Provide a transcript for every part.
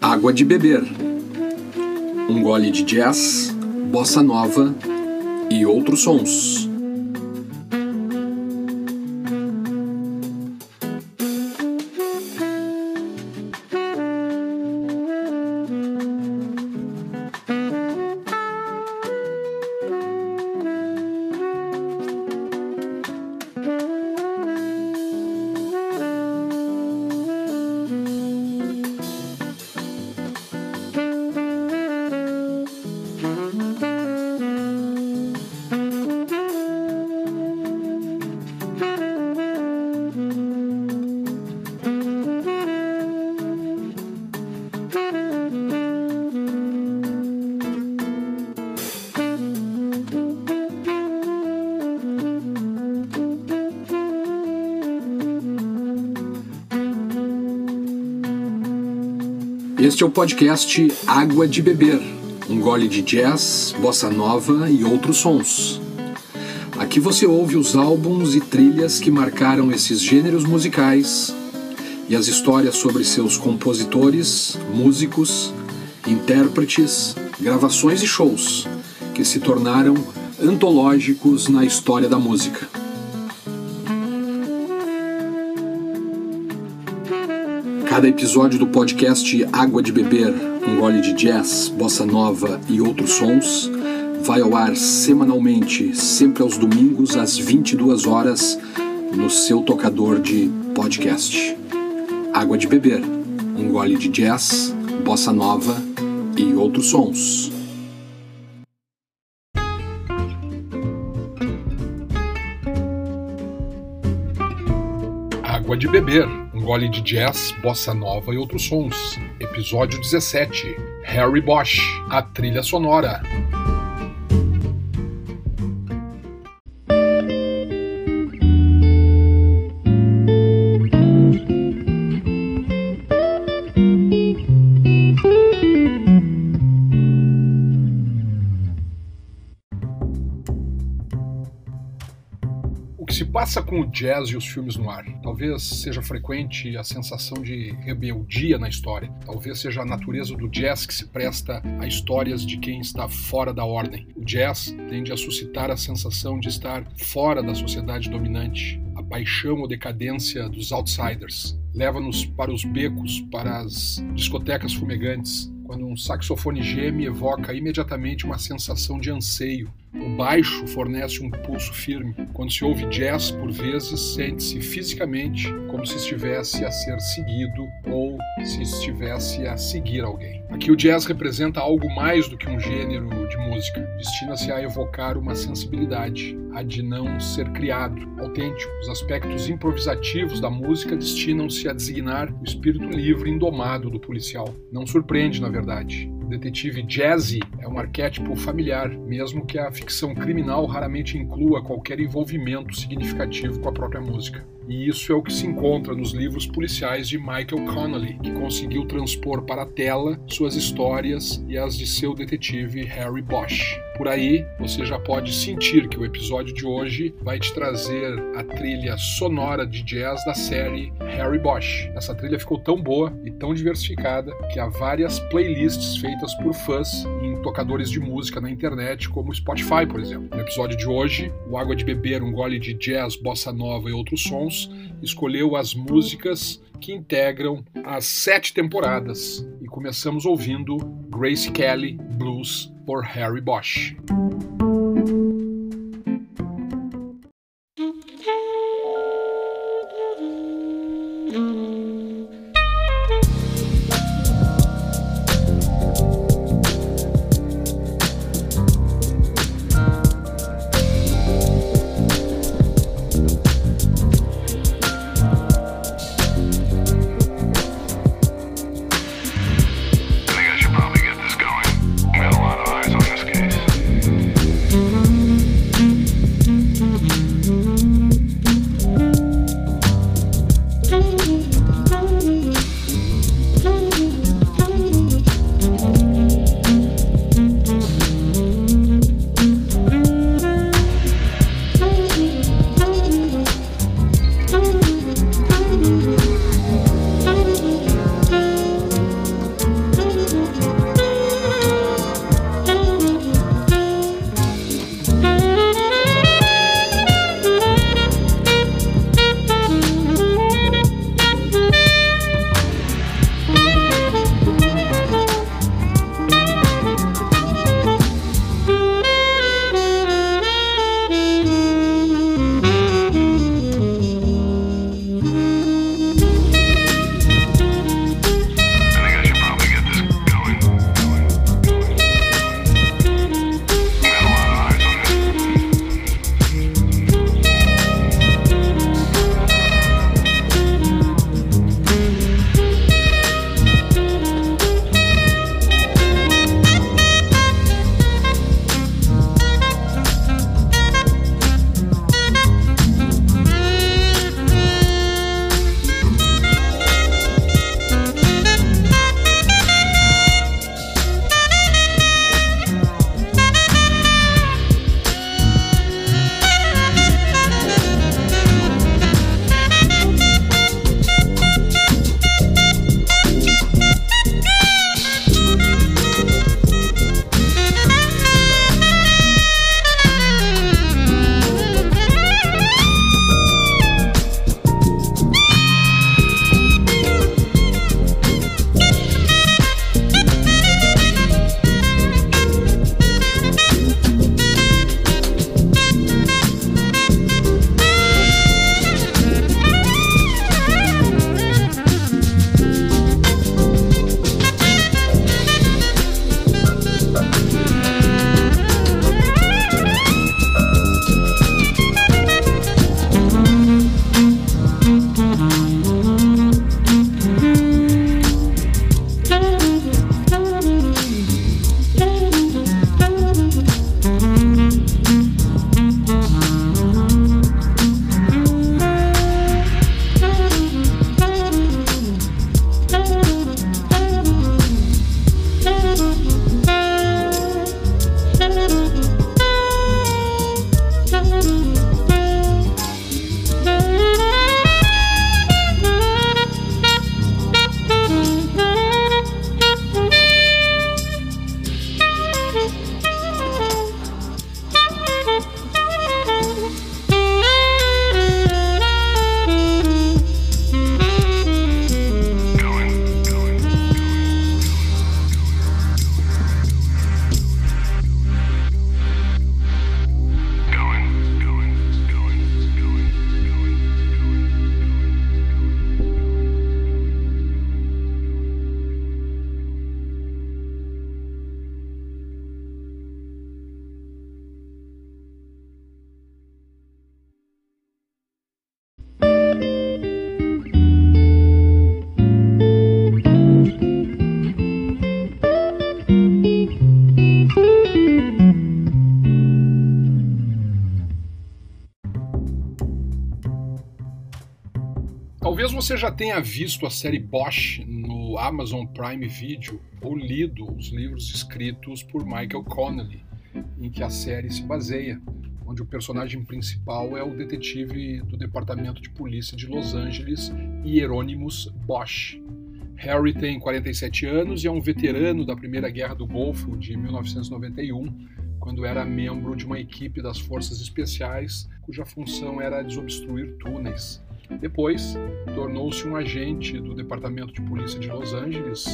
Água de Beber, um gole de jazz, bossa nova e outros sons. Este é o podcast Água de Beber, um gole de jazz, bossa nova e outros sons. Aqui você ouve os álbuns e trilhas que marcaram esses gêneros musicais e as histórias sobre seus compositores, músicos, intérpretes, gravações e shows que se tornaram antológicos na história da música. Cada episódio do podcast Água de Beber, um gole de jazz, bossa nova e outros sons vai ao ar semanalmente, sempre aos domingos, às 22 horas, no seu tocador de podcast. Água de Beber, um gole de jazz, bossa nova e outros sons. Água de Beber, gole de jazz, bossa nova e outros sons. Episódio 17. Harry Bosch, a trilha sonora. Passa com o jazz e os filmes noir. Talvez seja frequente a sensação de rebeldia na história. Talvez seja a natureza do jazz que se presta a histórias de quem está fora da ordem. O jazz tende a suscitar a sensação de estar fora da sociedade dominante. A paixão ou decadência dos outsiders leva-nos para os becos, para as discotecas fumegantes, quando um saxofone geme evoca imediatamente uma sensação de anseio. O baixo fornece um pulso firme. Quando se ouve jazz, por vezes, sente-se fisicamente como se estivesse a ser seguido ou se estivesse a seguir alguém. Aqui o jazz representa algo mais do que um gênero de música. Destina-se a evocar uma sensibilidade, a de não ser criado, autêntico. Os aspectos improvisativos da música destinam-se a designar o espírito livre e indomado do policial. Não surpreende, na verdade. O detetive jazzy é um arquétipo familiar, mesmo que a ficção criminal raramente inclua qualquer envolvimento significativo com a própria música. E isso é o que se encontra nos livros policiais de Michael Connelly, que conseguiu transpor para a tela suas histórias e as de seu detetive Harry Bosch. Por aí, você já pode sentir que o episódio de hoje vai te trazer a trilha sonora de jazz da série Harry Bosch. Essa trilha ficou tão boa e tão diversificada que há várias playlists feitas por fãs em tocadores de música na internet, como o Spotify, por exemplo. No episódio de hoje, o Água de Beber, um gole de jazz, bossa nova e outros sons, escolheu as músicas que integram as 7 temporadas e começamos ouvindo Grace Kelly Blues por Harry Bosch. você já tenha visto a série Bosch no Amazon Prime Video ou lido os livros escritos por Michael Connelly, em que a série se baseia, onde o personagem principal é o detetive do Departamento de Polícia de Los Angeles, Hieronymus Bosch. Harry tem 47 anos e é um veterano da Primeira Guerra do Golfo de 1991, quando era membro de uma equipe das Forças Especiais, cuja função era desobstruir túneis. Depois, tornou-se um agente do Departamento de Polícia de Los Angeles,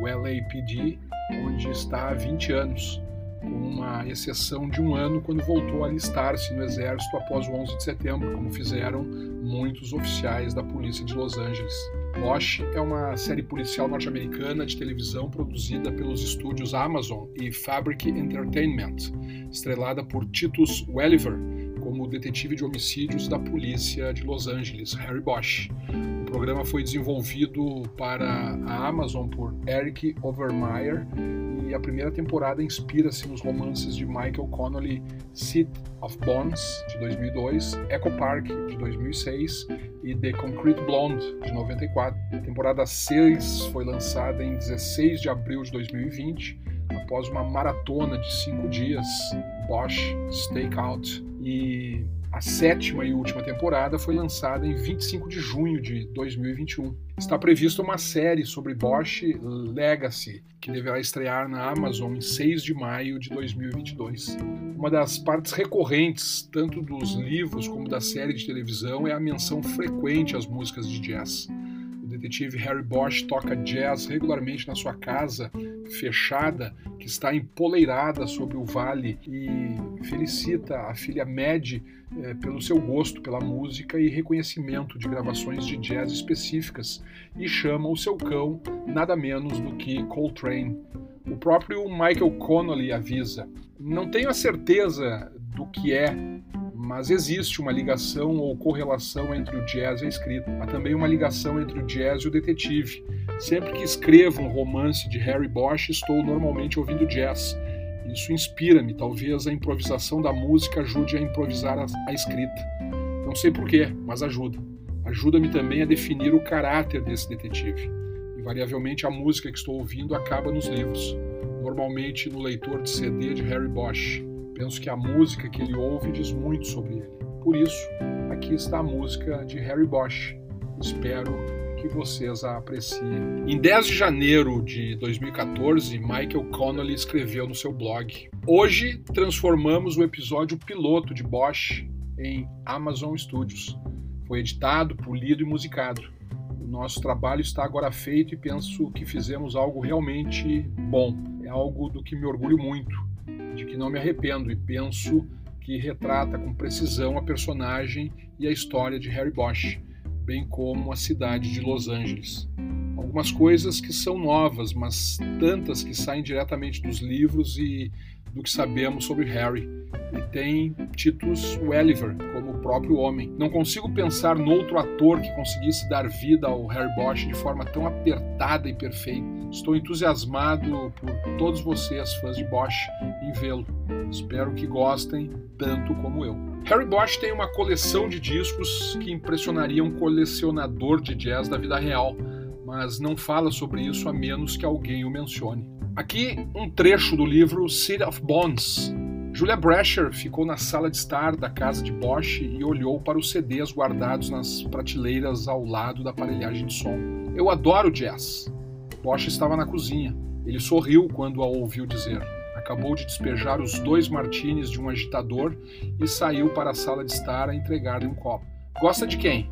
o LAPD, onde está há 20 anos, com uma exceção de um ano quando voltou a alistar-se no Exército após o 11 de setembro, como fizeram muitos oficiais da Polícia de Los Angeles. Bosch é uma série policial norte-americana de televisão produzida pelos estúdios Amazon e Fabric Entertainment, estrelada por Titus Welliver como detetive de homicídios da Polícia de Los Angeles, Harry Bosch. O programa foi desenvolvido para a Amazon por Eric Overmeyer e a primeira temporada inspira-se nos romances de Michael Connelly, City of Bones, de 2002, Echo Park, de 2006 e The Concrete Blonde, de 94. A temporada 6 foi lançada em 16 de abril de 2020, após uma maratona de 5 dias, Bosch Stakeout. E a 7ª e última temporada foi lançada em 25 de junho de 2021. Está prevista uma série sobre Bosch Legacy, que deverá estrear na Amazon em 6 de maio de 2022. Uma das partes recorrentes, tanto dos livros como da série de televisão, é a menção frequente às músicas de jazz. O detetive Harry Bosch toca jazz regularmente na sua casa fechada, que está empoleirada sobre o vale, e felicita a filha Maddie pelo seu gosto pela música e reconhecimento de gravações de jazz específicas, e chama o seu cão nada menos do que Coltrane. O próprio Michael Connelly avisa: "Não tenho a certeza do que é, mas existe uma ligação ou correlação entre o jazz e a escrita. Há também uma ligação entre o jazz e o detetive. Sempre que escrevo um romance de Harry Bosch, estou normalmente ouvindo jazz. Isso inspira-me. Talvez a improvisação da música ajude a improvisar a escrita. Não sei porquê, mas ajuda. Ajuda-me também a definir o caráter desse detetive. Invariavelmente, a música que estou ouvindo acaba nos livros, normalmente no leitor de CD de Harry Bosch. Penso que a música que ele ouve diz muito sobre ele. Por isso, aqui está a música de Harry Bosch. Espero que vocês a apreciem." Em 10 de janeiro de 2014, Michael Connelly escreveu no seu blog: "Hoje transformamos o episódio piloto de Bosch em Amazon Studios. Foi editado, polido e musicado. O nosso trabalho está agora feito e penso que fizemos algo realmente bom. É algo do que me orgulho muito, de que não me arrependo, e penso que retrata com precisão a personagem e a história de Harry Bosch, bem como a cidade de Los Angeles. Algumas coisas que são novas, mas tantas que saem diretamente dos livros e do que sabemos sobre Harry. E tem Titus Welliver como o próprio homem. Não consigo pensar noutro ator que conseguisse dar vida ao Harry Bosch de forma tão apertada e perfeita. Estou entusiasmado por todos vocês, fãs de Bosch, em vê-lo. Espero que gostem tanto como eu." Harry Bosch tem uma coleção de discos que impressionaria um colecionador de jazz da vida real, mas não fala sobre isso a menos que alguém o mencione. Aqui um trecho do livro City of Bones. Julia Brasher ficou na sala de estar da casa de Bosch e olhou para os CDs guardados nas prateleiras ao lado da aparelhagem de som. "Eu adoro jazz." Bosch estava na cozinha. Ele sorriu quando a ouviu dizer. Acabou de despejar os 2 martinis de um agitador e saiu para a sala de estar a entregar-lhe um copo. "Gosta de quem?"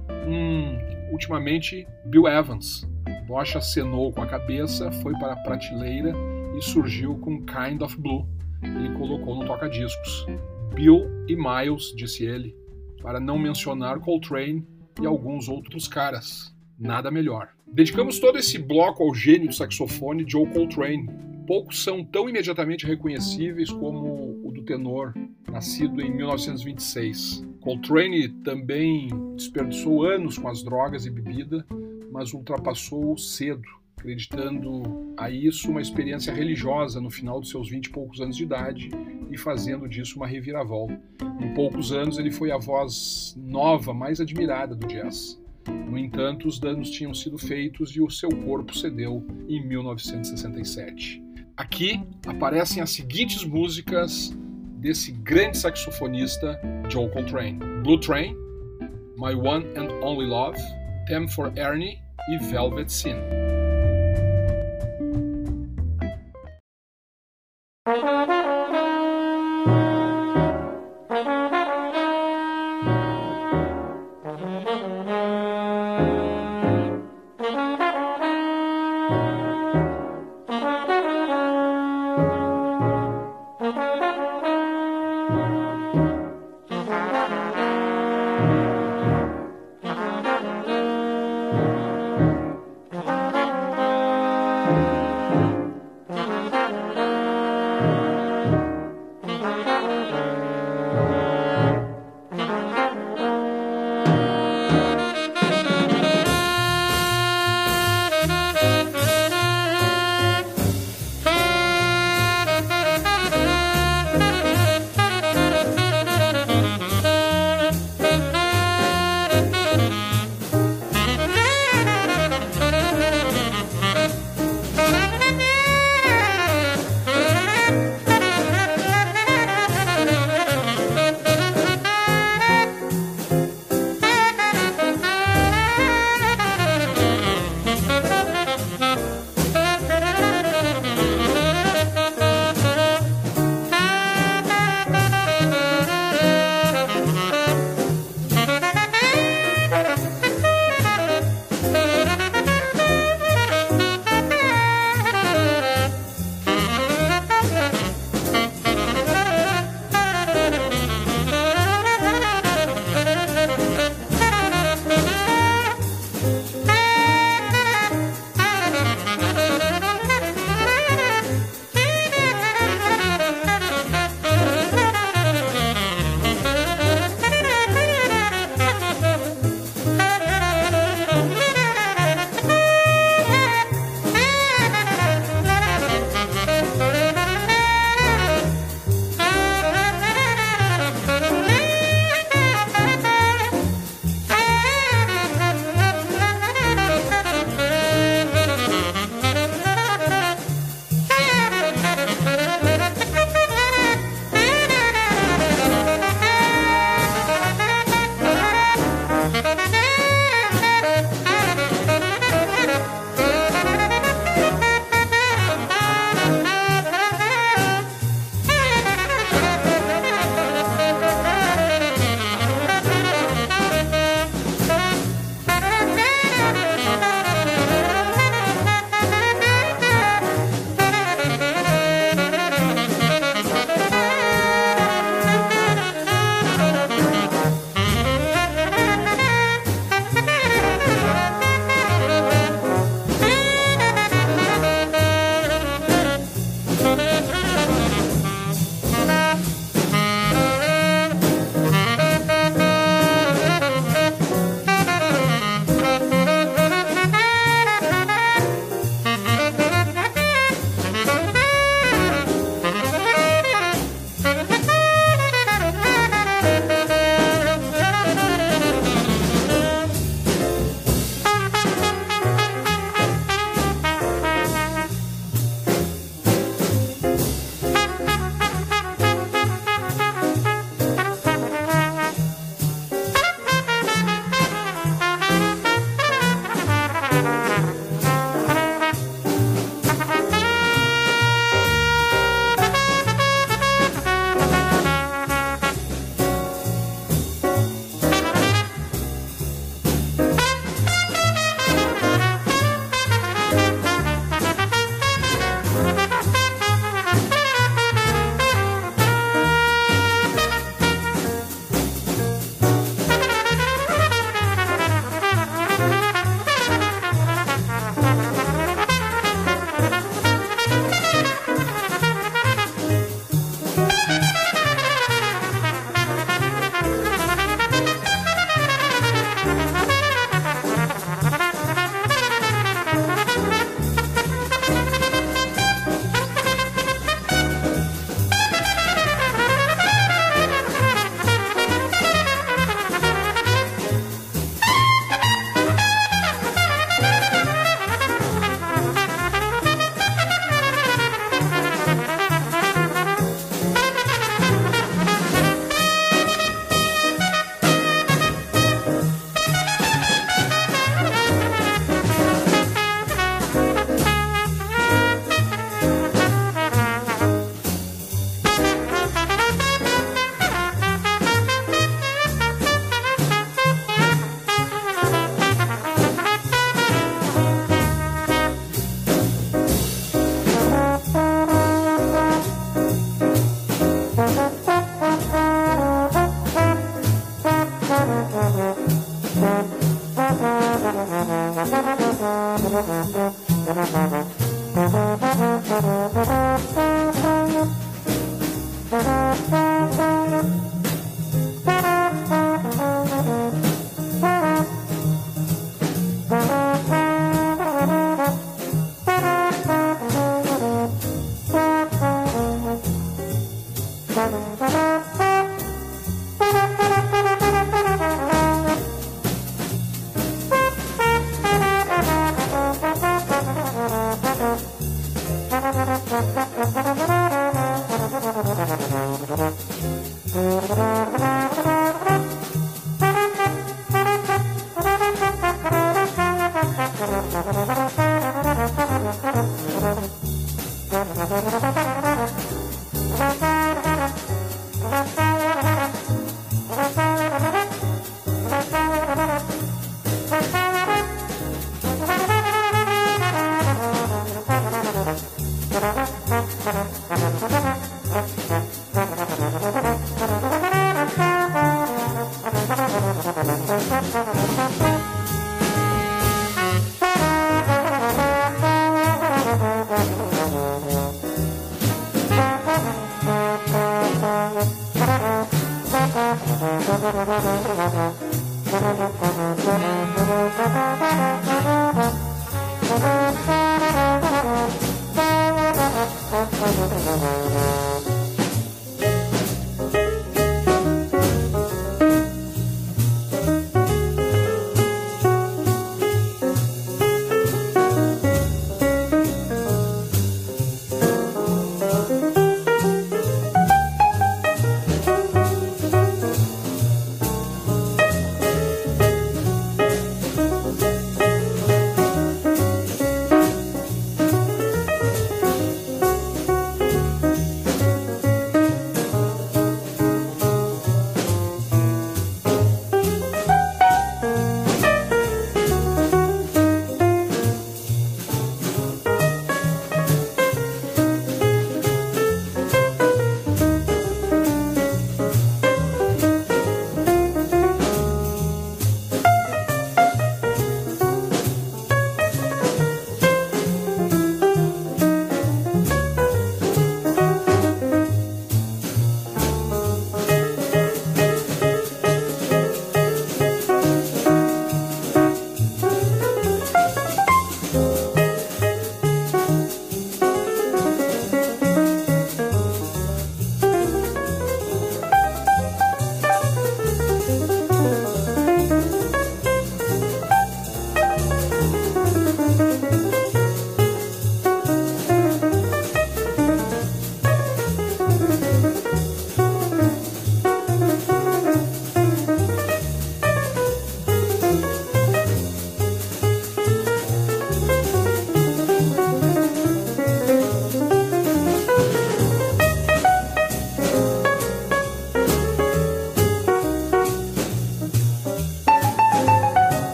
Ultimamente, Bill Evans." Bosch acenou com a cabeça, foi para a prateleira e surgiu com Kind of Blue. Ele colocou no toca-discos. "Bill e Miles", disse ele, para não mencionar Coltrane e alguns outros caras. Nada melhor. Dedicamos todo esse bloco ao gênio do saxofone John Coltrane. Poucos são tão imediatamente reconhecíveis como o do tenor, nascido em 1926. Coltrane também desperdiçou anos com as drogas e bebida, mas ultrapassou cedo, acreditando a isso uma experiência religiosa no final dos seus 20 e poucos anos de idade e fazendo disso uma reviravolta. Em poucos anos ele foi a voz nova mais admirada do jazz. No entanto, os danos tinham sido feitos e o seu corpo cedeu em 1967. Aqui aparecem as seguintes músicas desse grande saxofonista, John Coltrane: Blue Train, My One and Only Love, Theme for Ernie e Velvet Sin.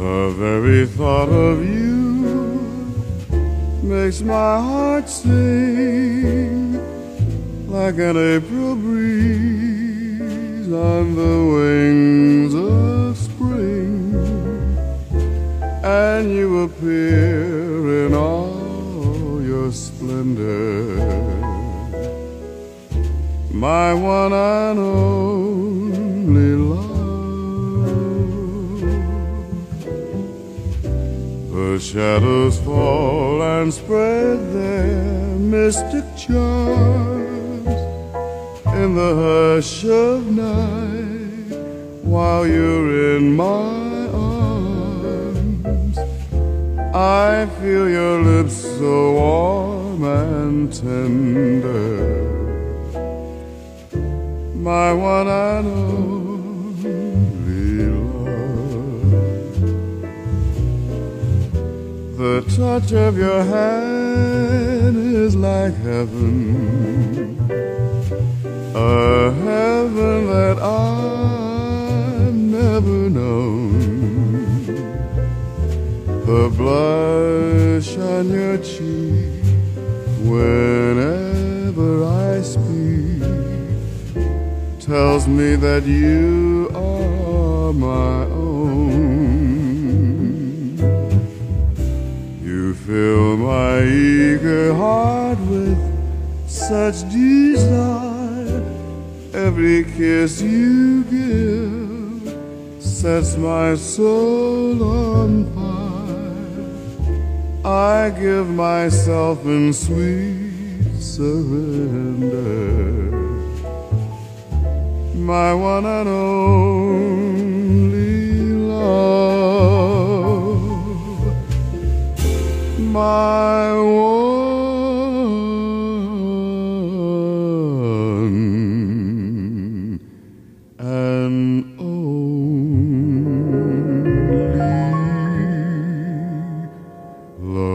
The very thought of you makes my heart sing like an April breeze on the wings of spring, and you appear in all your splendor, my one and only love. The shadows fall and spread their mystic charms in the hush of night while you're in my arms. I feel your lips so warm and tender, my one and only. The touch of your hand is like heaven, a heaven that I've never known. The blush on your cheek whenever I speak tells me that you are my own. Fill my eager heart with such desire, every kiss you give sets my soul on fire. I give myself in sweet surrender, my one and only love. My one and only love.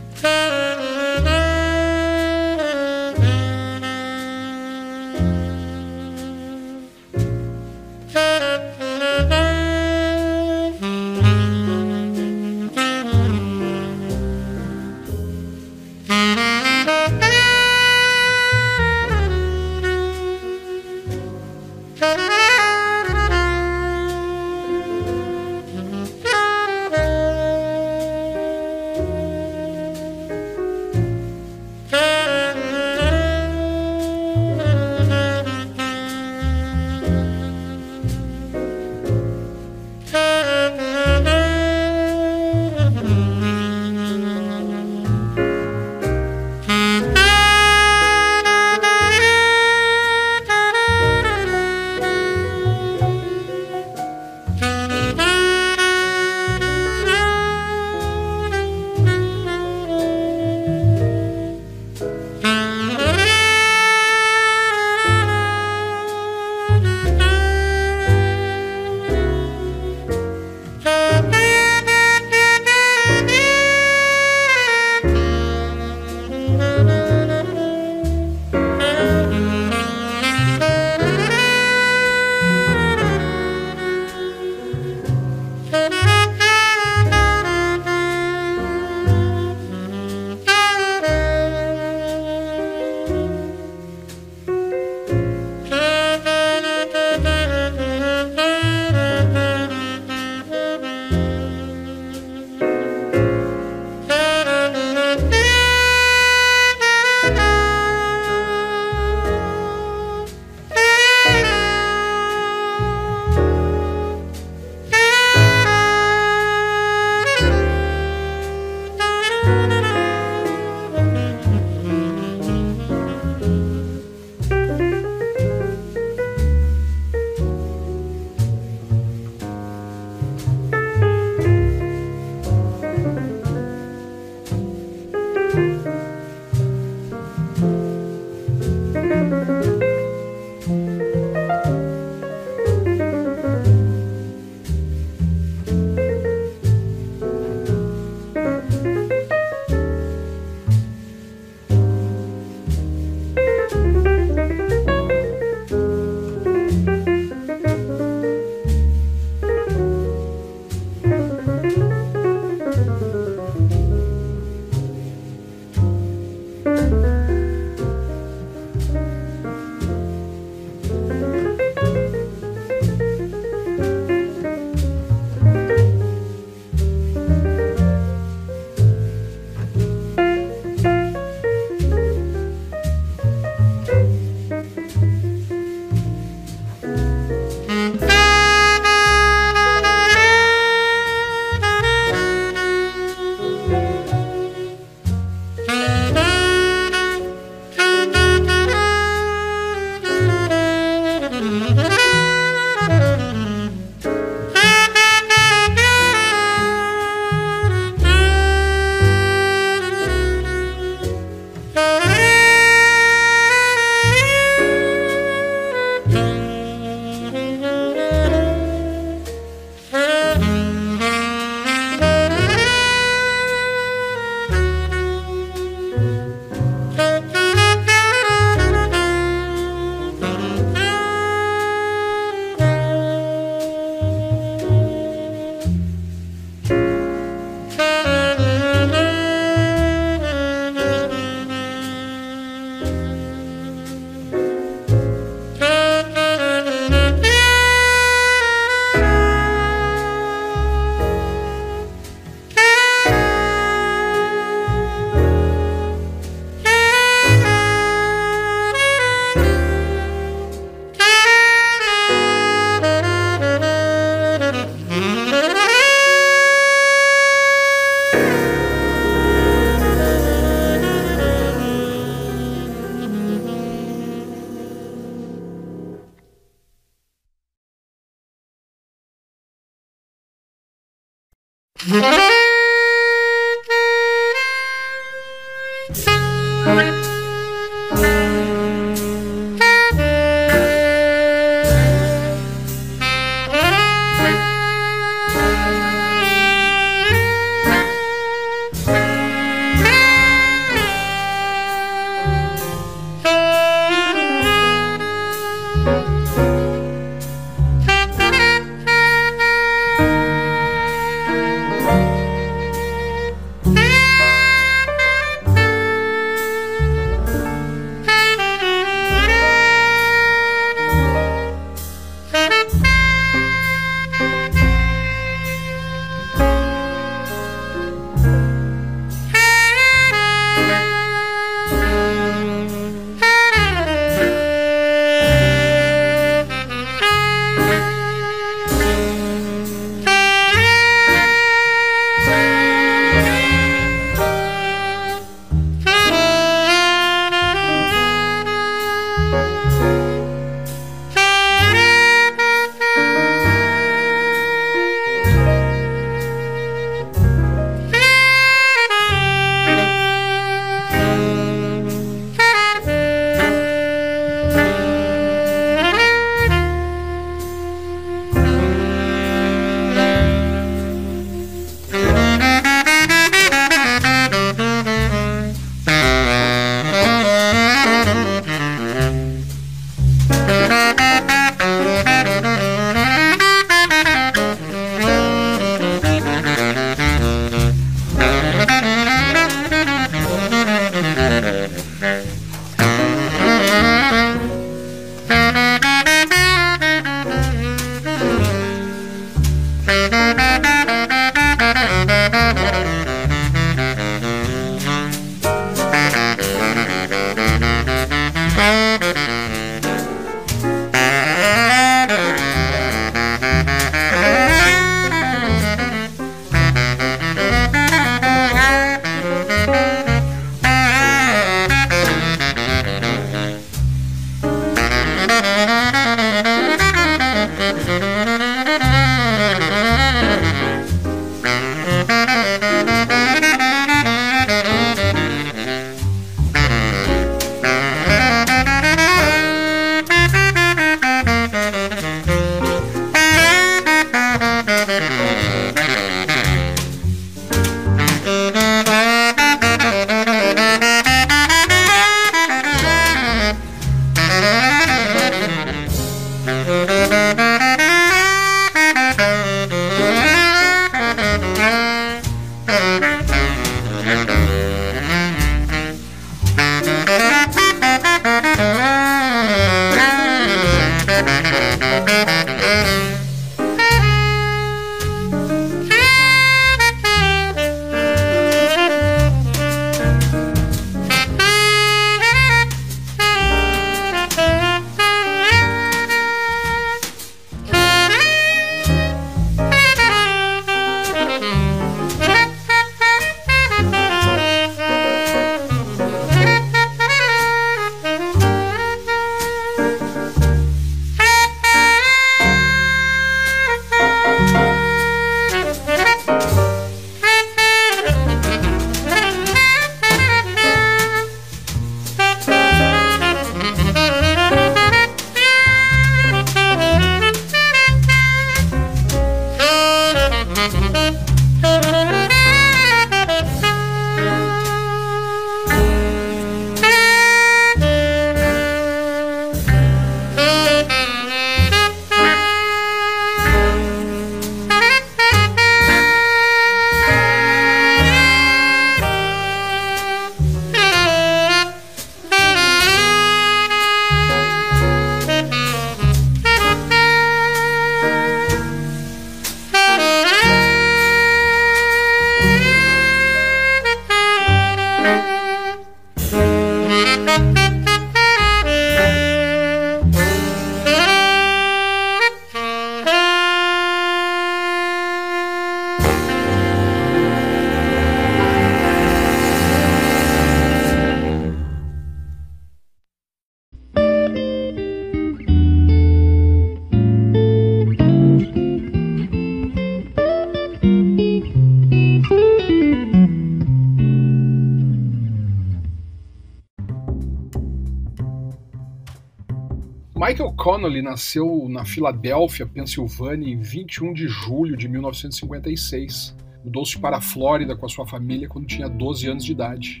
Michael Connelly nasceu na Filadélfia, Pensilvânia, em 21 de julho de 1956. Mudou-se para a Flórida com a sua família quando tinha 12 anos de idade.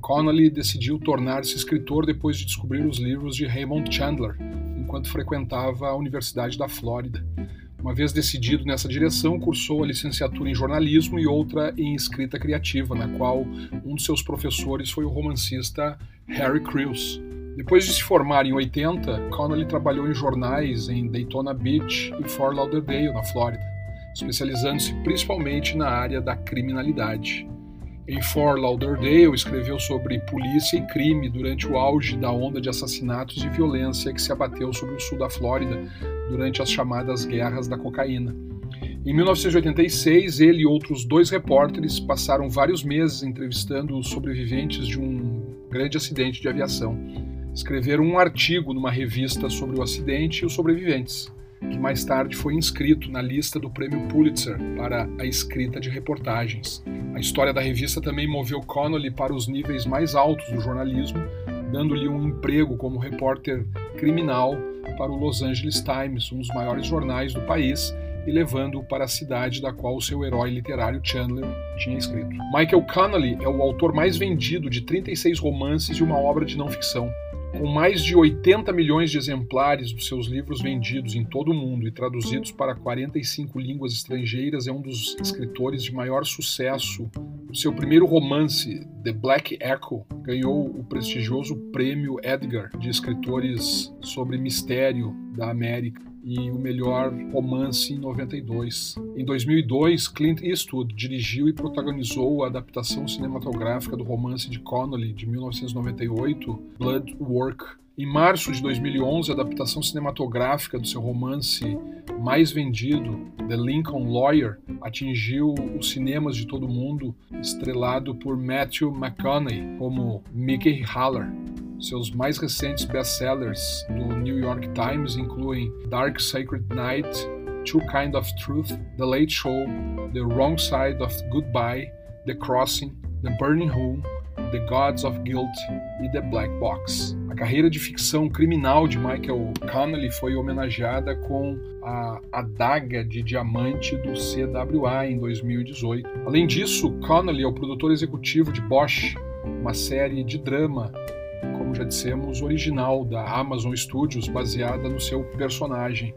Connelly decidiu tornar-se escritor depois de descobrir os livros de Raymond Chandler, enquanto frequentava a Universidade da Flórida. Uma vez decidido nessa direção, cursou a licenciatura em jornalismo e outra em escrita criativa, na qual um de seus professores foi o romancista Harry Crews. Depois de se formar em 80, Connelly trabalhou em jornais em Daytona Beach e Fort Lauderdale, na Flórida, especializando-se principalmente na área da criminalidade. Em Fort Lauderdale, escreveu sobre polícia e crime durante o auge da onda de assassinatos e violência que se abateu sobre o sul da Flórida durante as chamadas Guerras da Cocaína. Em 1986, ele e outros dois repórteres passaram vários meses entrevistando os sobreviventes de um grande acidente de aviação. Escreveram um artigo numa revista sobre o acidente e os sobreviventes, que mais tarde foi inscrito na lista do Prêmio Pulitzer para a escrita de reportagens. A história da revista também moveu Connelly para os níveis mais altos do jornalismo, dando-lhe um emprego como repórter criminal para o Los Angeles Times, um dos maiores jornais do país, e levando-o para a cidade da qual o seu herói literário Chandler tinha escrito. Michael Connelly é o autor mais vendido de 36 romances e uma obra de não-ficção. Com mais de 80 milhões de exemplares dos seus livros vendidos em todo o mundo e traduzidos para 45 línguas estrangeiras, é um dos escritores de maior sucesso. O seu primeiro romance, The Black Echo, ganhou o prestigioso Prêmio Edgar de escritores sobre mistério da América e o melhor romance em 92. Em 2002, Clint Eastwood dirigiu e protagonizou a adaptação cinematográfica do romance de Connelly, de 1998, Blood Work. Em março de 2011, a adaptação cinematográfica do seu romance mais vendido, The Lincoln Lawyer, atingiu os cinemas de todo o mundo, estrelado por Matthew McConaughey como Mickey Haller. Seus mais recentes best-sellers do New York Times incluem Dark Sacred Night, Two Kind of Truth, The Late Show, The Wrong Side of Goodbye, The Crossing, The Burning Room, The Gods of Guilt e The Black Box. A carreira de ficção criminal de Michael Connelly foi homenageada com a Adaga de Diamante do CWA em 2018. Além disso, Connelly é o produtor executivo de Bosch, uma série de drama, como já dissemos, original da Amazon Studios, baseada no seu personagem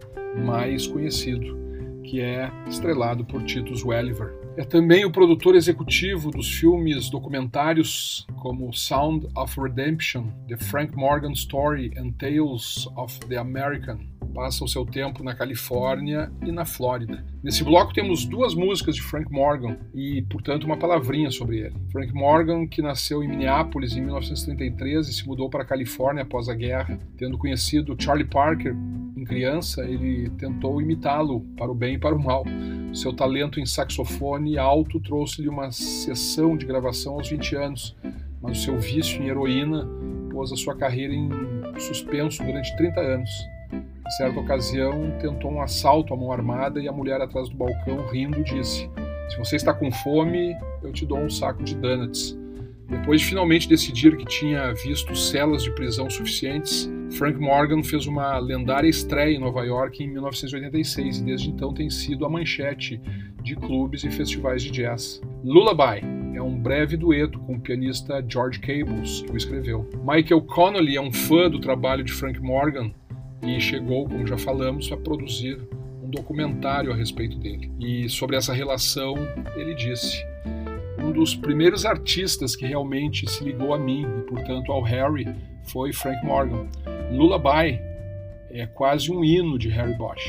mais conhecido, que é estrelado por Titus Welliver. É também o produtor executivo dos filmes documentários como Sound of Redemption, The Frank Morgan Story and Tales of the American. Passa o seu tempo na Califórnia e na Flórida. Nesse bloco temos duas músicas de Frank Morgan e, portanto, uma palavrinha sobre ele. Frank Morgan, que nasceu em Minneapolis em 1933 e se mudou para a Califórnia após a guerra. Tendo conhecido Charlie Parker em criança, ele tentou imitá-lo para o bem e para o mal. Seu talento em saxofone alto trouxe-lhe uma sessão de gravação aos 20 anos, mas o seu vício em heroína pôs a sua carreira em suspenso durante 30 anos. Em certa ocasião, tentou um assalto à mão armada e a mulher atrás do balcão, rindo, disse: "Se você está com fome, eu te dou um saco de donuts." Depois de finalmente decidir que tinha visto celas de prisão suficientes, Frank Morgan fez uma lendária estreia em Nova York em 1986 e desde então tem sido a manchete de clubes e festivais de jazz. Lullaby é um breve dueto com o pianista George Cables, que o escreveu. Michael Connelly é um fã do trabalho de Frank Morgan e chegou, como já falamos, a produzir um documentário a respeito dele. E sobre essa relação, ele disse: "Um dos primeiros artistas que realmente se ligou a mim e, portanto, ao Harry foi Frank Morgan. Lullaby é quase um hino de Harry Bosch.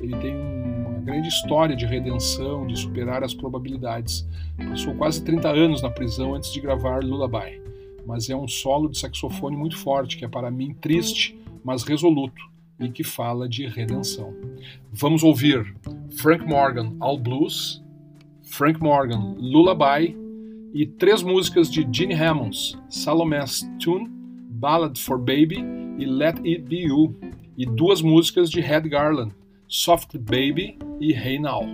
Ele tem uma grande história de redenção, de superar as probabilidades. Passou quase 30 anos na prisão antes de gravar Lullaby, mas é um solo de saxofone muito forte, que é para mim triste, mas resoluto, e que fala de redenção." Vamos ouvir Frank Morgan All Blues, Frank Morgan Lullaby e três músicas de Gene Hammonds: Salome's Tune, Ballad for Baby e Let It Be You, e duas músicas de Red Garland, Soft Baby e Hey Now.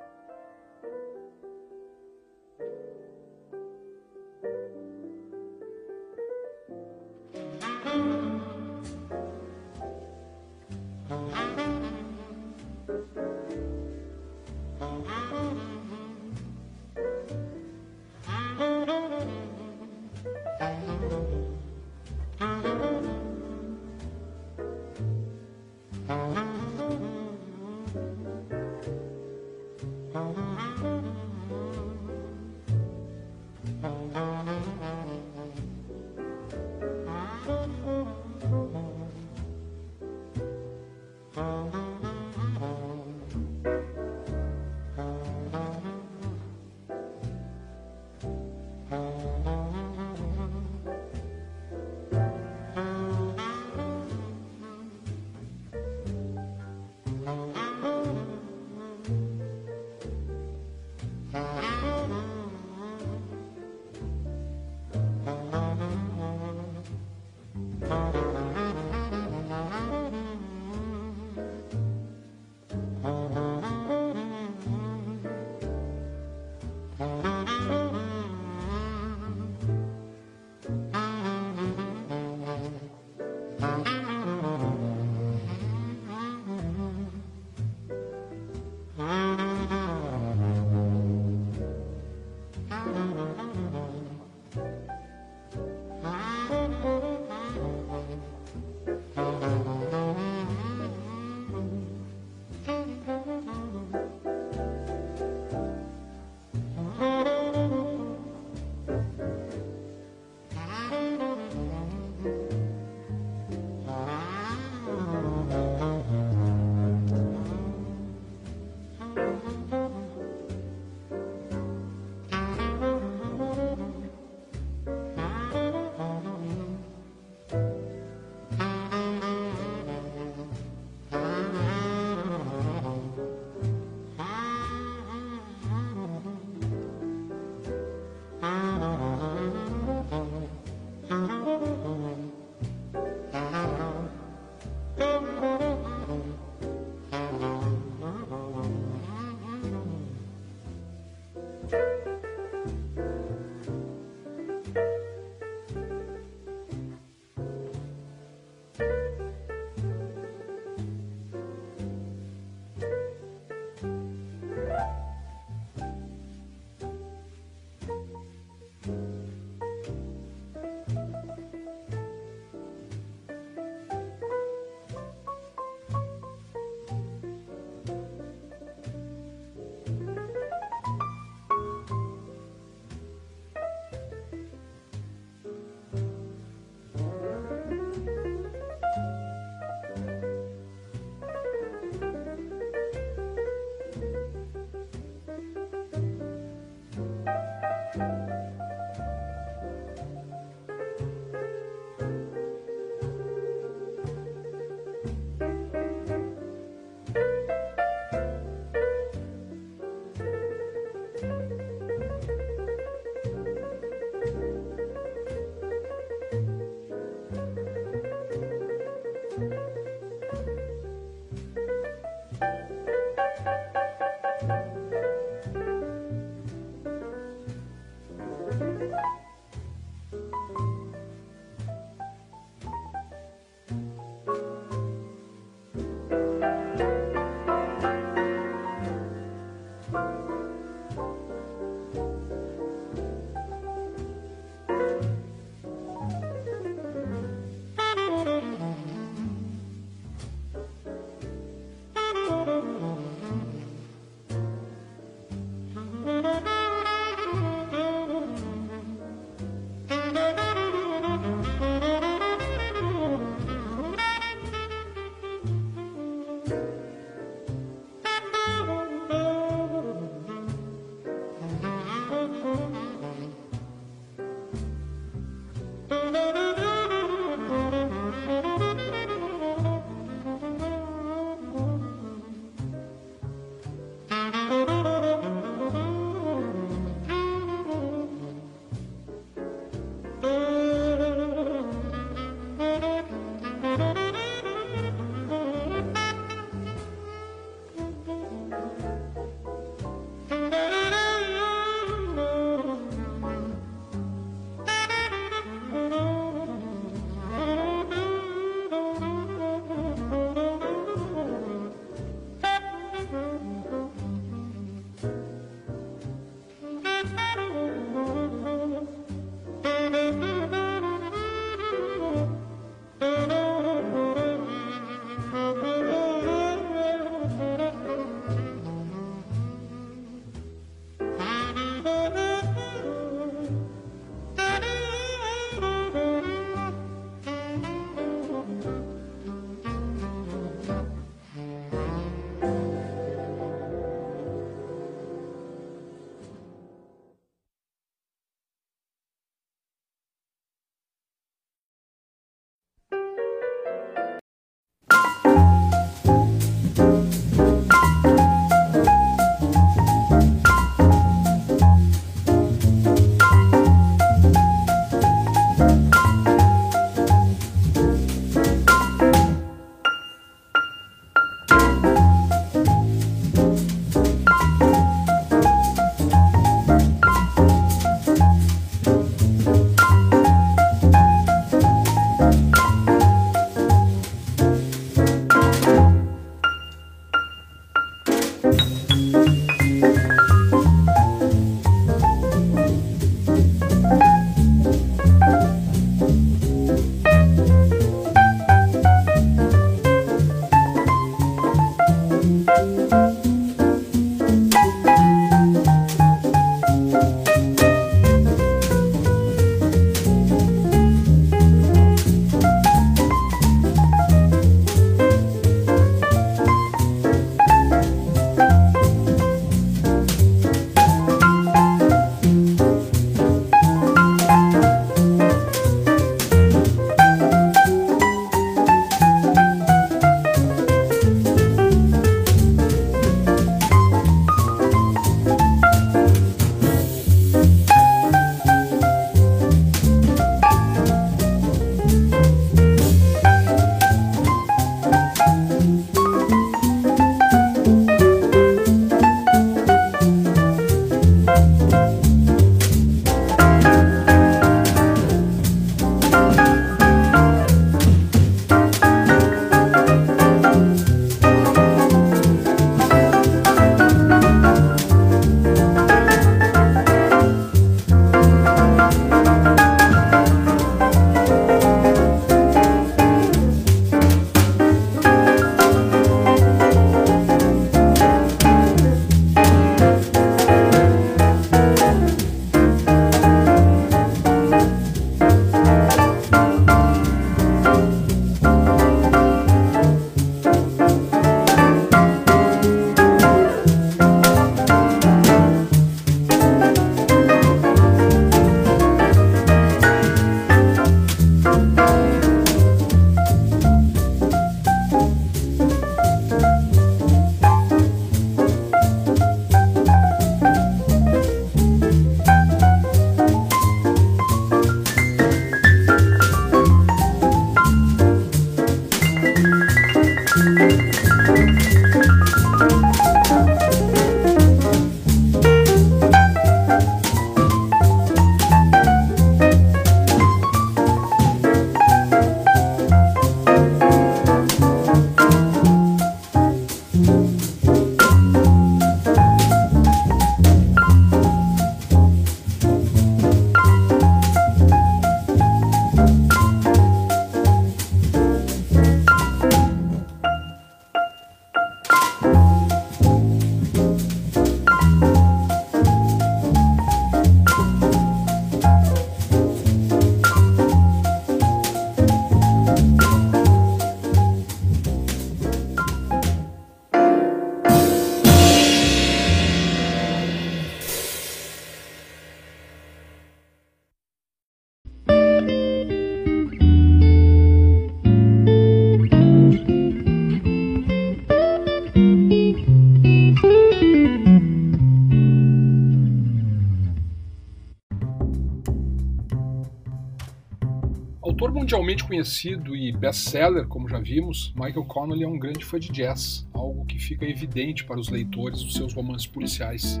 Autor mundialmente conhecido e best-seller, como já vimos, Michael Connelly é um grande fã de jazz, algo que fica evidente para os leitores dos seus romances policiais.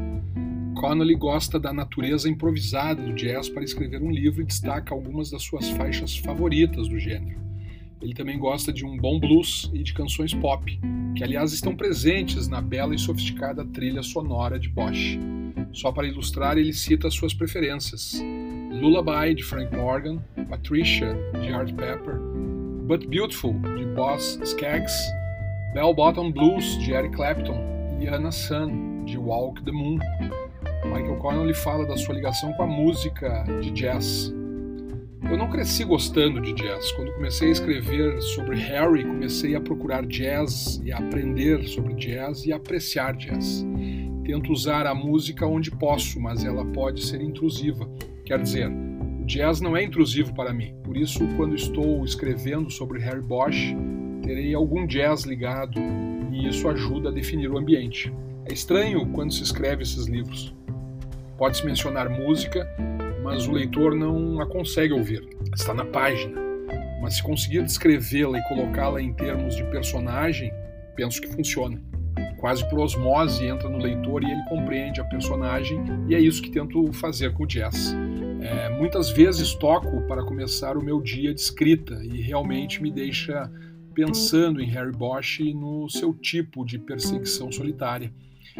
Connelly gosta da natureza improvisada do jazz para escrever um livro e destaca algumas das suas faixas favoritas do gênero. Ele também gosta de um bom blues e de canções pop, que aliás estão presentes na bela e sofisticada trilha sonora de Bosch. Só para ilustrar, ele cita suas preferências: Lullaby, de Frank Morgan, Patricia, de Art Pepper, But Beautiful, de Boss Skaggs, Bell Bottom Blues, de Eric Clapton e Anna Sun, de Walk the Moon. Michael Connelly fala da sua ligação com a música de jazz. Eu não cresci gostando de jazz. Quando comecei a escrever sobre Harry, comecei a procurar jazz e a aprender sobre jazz e a apreciar jazz. Tento usar a música onde posso, mas ela pode ser intrusiva. Quer dizer, o jazz não é intrusivo para mim. Por isso, quando estou escrevendo sobre Harry Bosch, terei algum jazz ligado e isso ajuda a definir o ambiente. É estranho quando se escreve esses livros. Pode-se mencionar música, mas o leitor não a consegue ouvir. Está na página. Mas se conseguir descrevê-la e colocá-la em termos de personagem, penso que funciona. Quase por osmose entra no leitor e ele compreende a personagem, e é isso que tento fazer com o jazz. Muitas vezes toco para começar o meu dia de escrita e realmente me deixa pensando em Harry Bosch e no seu tipo de perseguição solitária.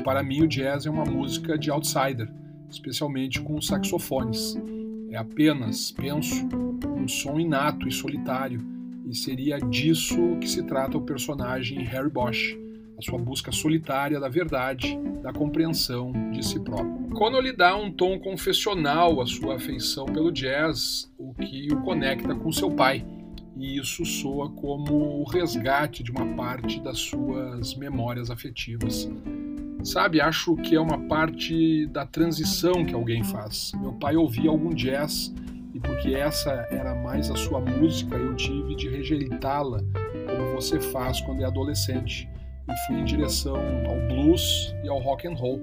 Para mim, o jazz é uma música de outsider, especialmente com saxofones. É apenas, penso, um som inato e solitário, e seria disso que se trata o personagem Harry Bosch, a sua busca solitária da verdade, da compreensão de si próprio. Connelly dá um tom confessional à sua afeição pelo jazz, o que o conecta com seu pai, e isso soa como o resgate de uma parte das suas memórias afetivas. Sabe, acho que é uma parte da transição que alguém faz. Meu pai ouvia algum jazz e porque essa era mais a sua música, eu tive de rejeitá-la, como você faz quando é adolescente, e fui em direção ao blues e ao rock and roll.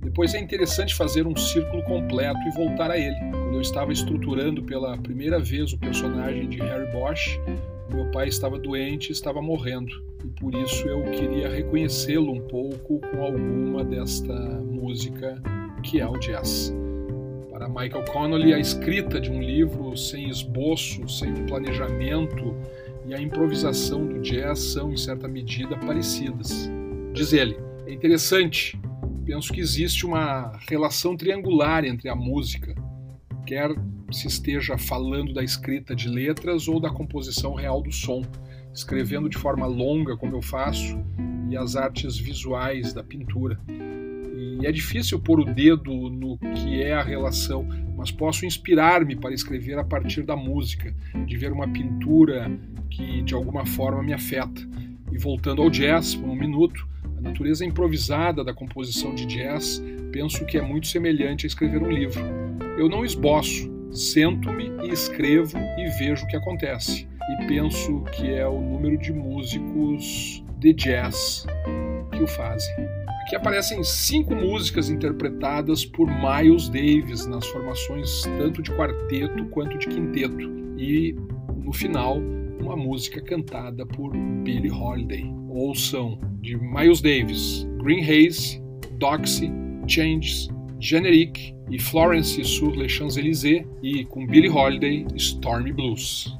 Depois é interessante fazer um círculo completo e voltar a ele. Quando eu estava estruturando pela primeira vez o personagem de Harry Bosch, meu pai estava doente e estava morrendo, e por isso eu queria reconhecê-lo um pouco com alguma desta música que é o jazz. Para Michael Connelly, a escrita de um livro sem esboço, sem planejamento, e a improvisação do jazz são, em certa medida, parecidas. Diz ele: é interessante, penso que existe uma relação triangular entre a música, quer se esteja falando da escrita de letras ou da composição real do som, escrevendo de forma longa, como eu faço, e as artes visuais da pintura. E é difícil pôr o dedo no que é a relação, mas posso inspirar-me para escrever a partir da música, de ver uma pintura que de alguma forma me afeta. E voltando ao jazz por um minuto, a natureza improvisada da composição de jazz penso que é muito semelhante a escrever um livro. Eu não esboço, sento-me e escrevo e vejo o que acontece. E penso que é o número de músicos de jazz que o fazem. Aqui aparecem 5 músicas interpretadas por Miles Davis nas formações tanto de quarteto quanto de quinteto. E, no final, uma música cantada por Billie Holiday. Ouçam de Miles Davis: Green Haze, Doxy, Changes, Generic e Florence sur les Champs-Élysées, e com Billie Holiday, Stormy Blues.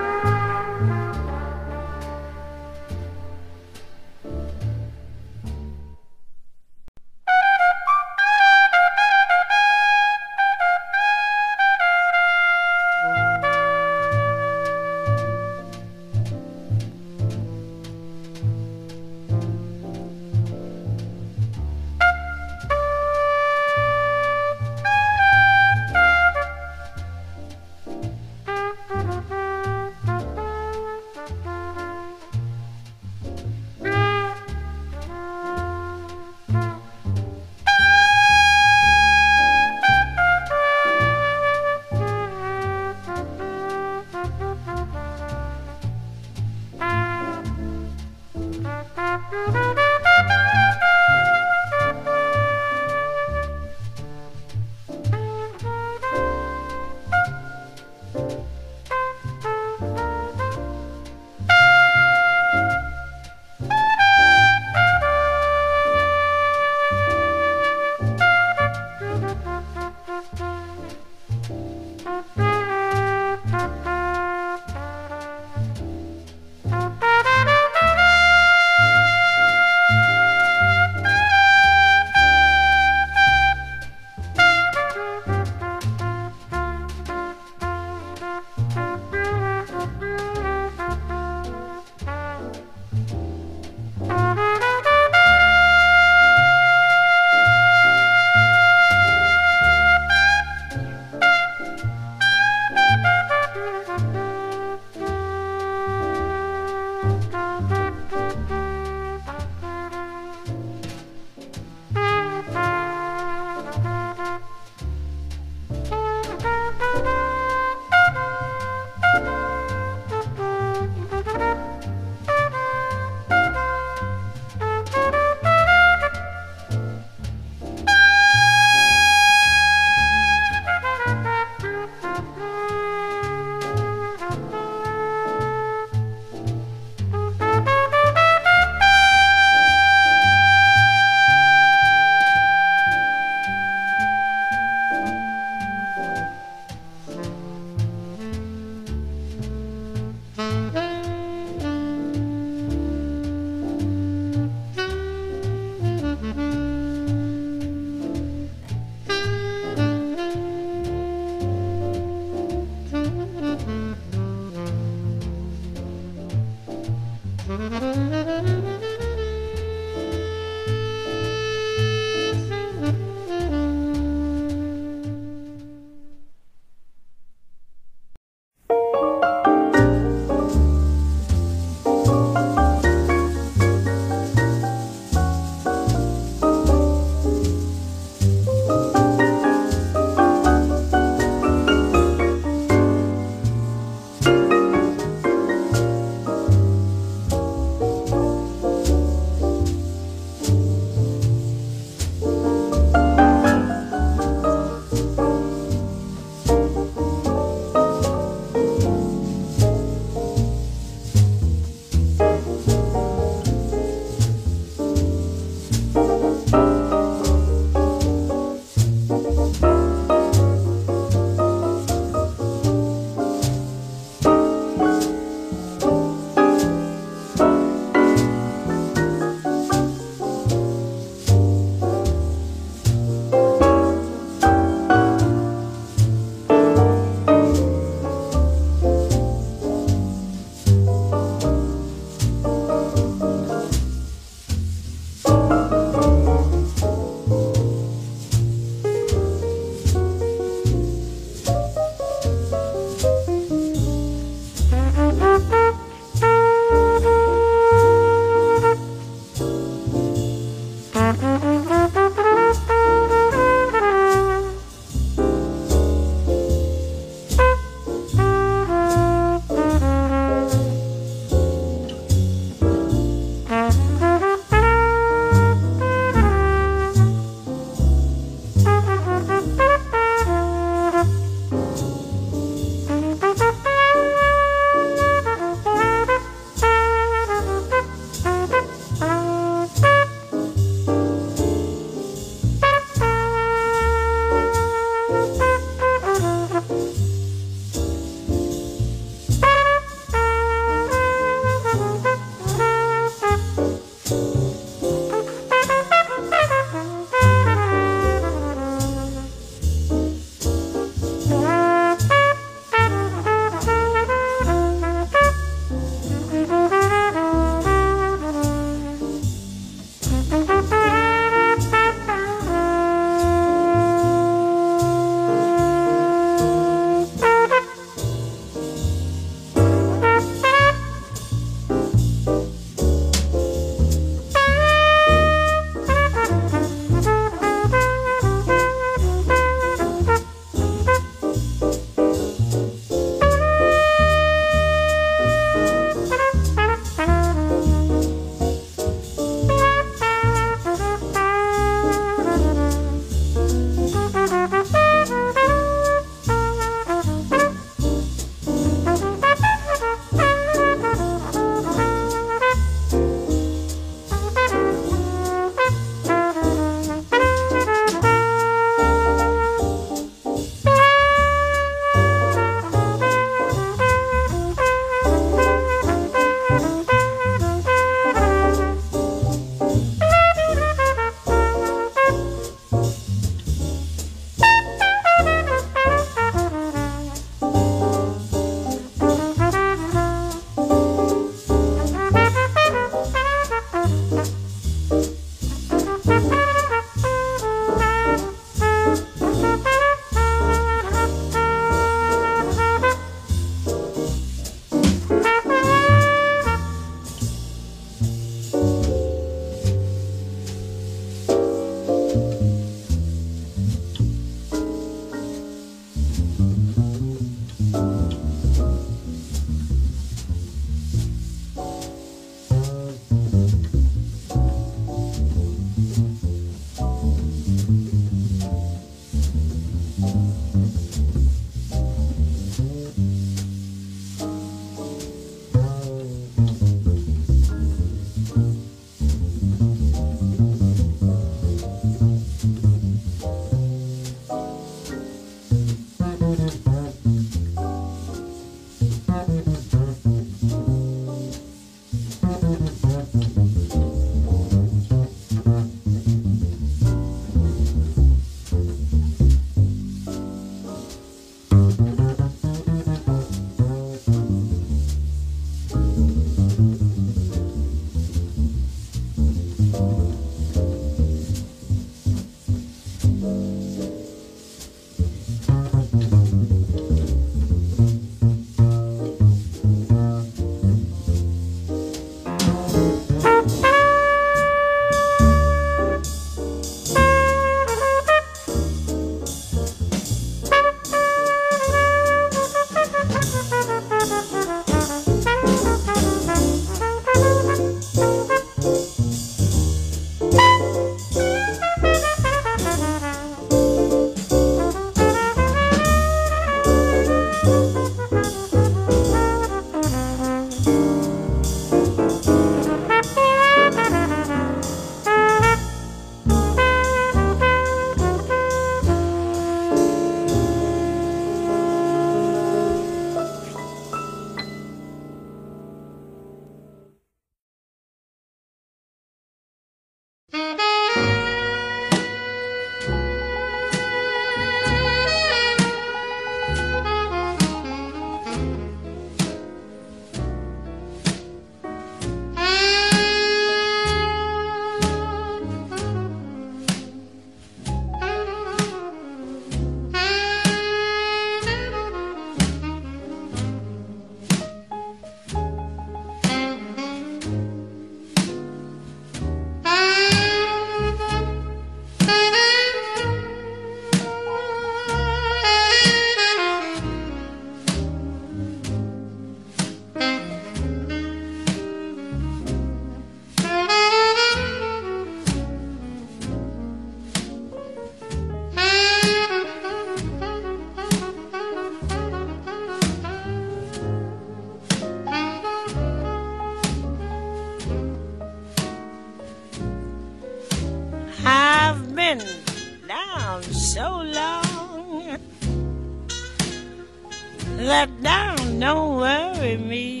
Let down don't worry me.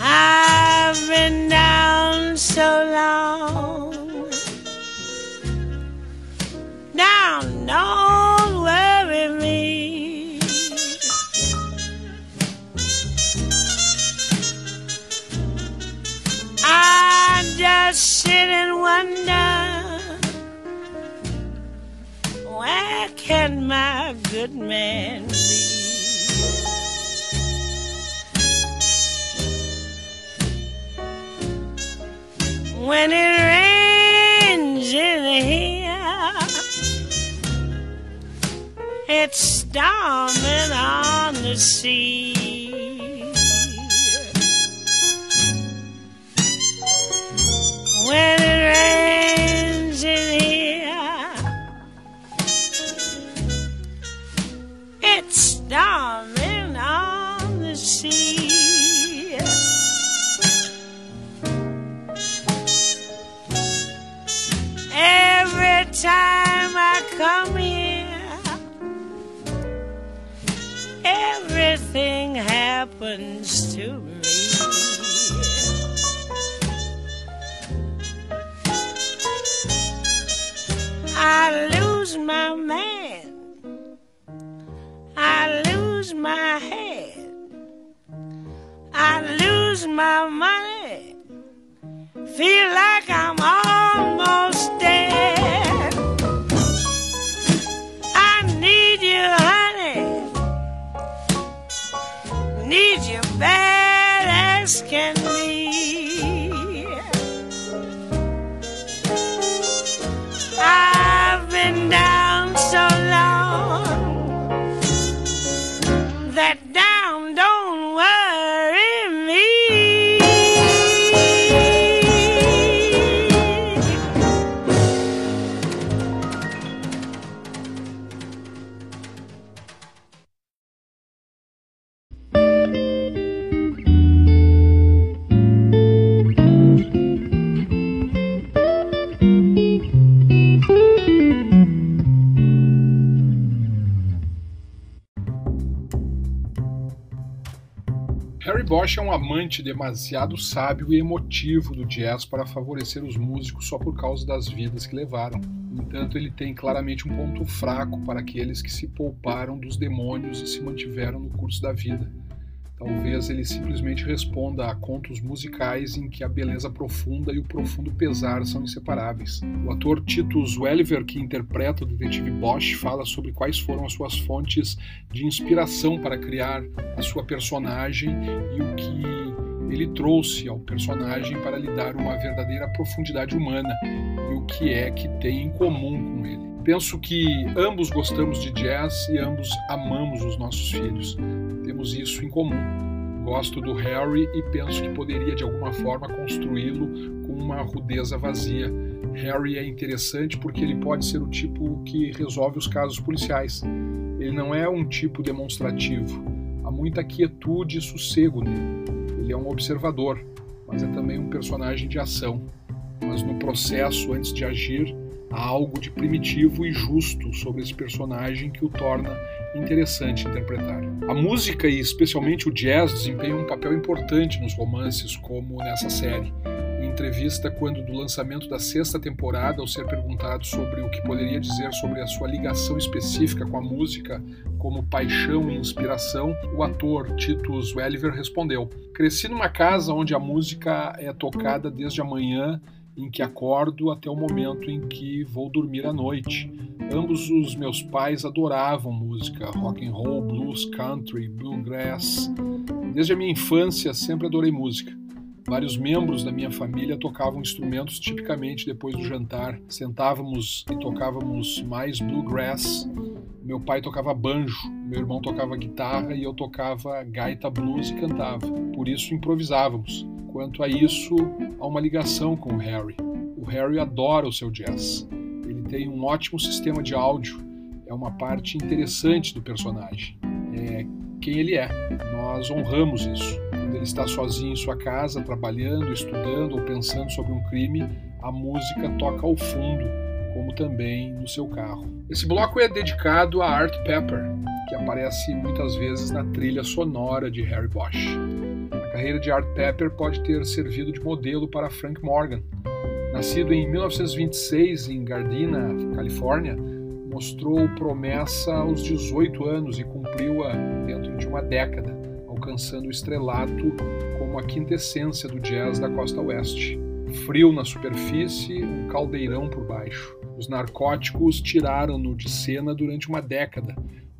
I've been down so long. Down don't worry me. I just sit and wonder, where can my good man be? When it rains in here, it's storming on the sea. When it rains in here, it's storming on the sea. Every time I come here, everything happens to me. I lose my man, I lose my head, I lose my money, feel like I'm almost dead. I need you, honey, need you bad as can be. I've been down so long that down don't worry. Harry Bosch é um amante demasiado sábio e emotivo do jazz para favorecer os músicos só por causa das vidas que levaram. No entanto, ele tem claramente um ponto fraco para aqueles que se pouparam dos demônios e se mantiveram no curso da vida. Talvez ele simplesmente responda a contos musicais em que a beleza profunda e o profundo pesar são inseparáveis. O ator Titus Welliver, que interpreta o detetive Bosch, fala sobre quais foram as suas fontes de inspiração para criar a sua personagem e o que ele trouxe ao personagem para lhe dar uma verdadeira profundidade humana e o que é que tem em comum com ele. Penso que ambos gostamos de jazz e ambos amamos os nossos filhos. Temos isso em comum. Gosto do Harry e penso que poderia de alguma forma construí-lo com uma rudeza vazia. Harry é interessante porque ele pode ser o tipo que resolve os casos policiais. Ele não é um tipo demonstrativo. Há muita quietude e sossego nele. Ele é um observador, mas é também um personagem de ação. Mas no processo, antes de agir, há algo de primitivo e justo sobre esse personagem que o torna interessante interpretar. A música e especialmente o jazz desempenham um papel importante nos romances, como nessa série. Em entrevista, quando do lançamento da 6ª temporada, ao ser perguntado sobre o que poderia dizer sobre a sua ligação específica com a música, como paixão e inspiração, o ator Titus Welliver respondeu: "Cresci numa casa onde a música é tocada desde a manhã em que acordo até o momento em que vou dormir à noite. Ambos os meus pais adoravam música, rock and roll, blues, country, bluegrass. Desde a minha infância sempre adorei música. Vários membros da minha família tocavam instrumentos tipicamente depois do jantar. Sentávamos e tocávamos mais bluegrass. Meu pai tocava banjo, meu irmão tocava guitarra e eu tocava gaita blues e cantava. Por isso improvisávamos. Quanto a isso, há uma ligação com o Harry. O Harry adora o seu jazz. Ele tem um ótimo sistema de áudio. É uma parte interessante do personagem. É quem ele é. Nós honramos isso. Quando ele está sozinho em sua casa, trabalhando, estudando ou pensando sobre um crime, a música toca ao fundo, como também no seu carro. Esse bloco é dedicado a Art Pepper, que aparece muitas vezes na trilha sonora de Harry Bosch. A carreira de Art Pepper pode ter servido de modelo para Frank Morgan. Nascido em 1926 em Gardena, Califórnia, mostrou promessa aos 18 anos e cumpriu-a dentro de uma década, alcançando o estrelato como a quintessência do jazz da costa oeste. Frio na superfície, um caldeirão por baixo. Os narcóticos tiraram-no de cena durante uma década,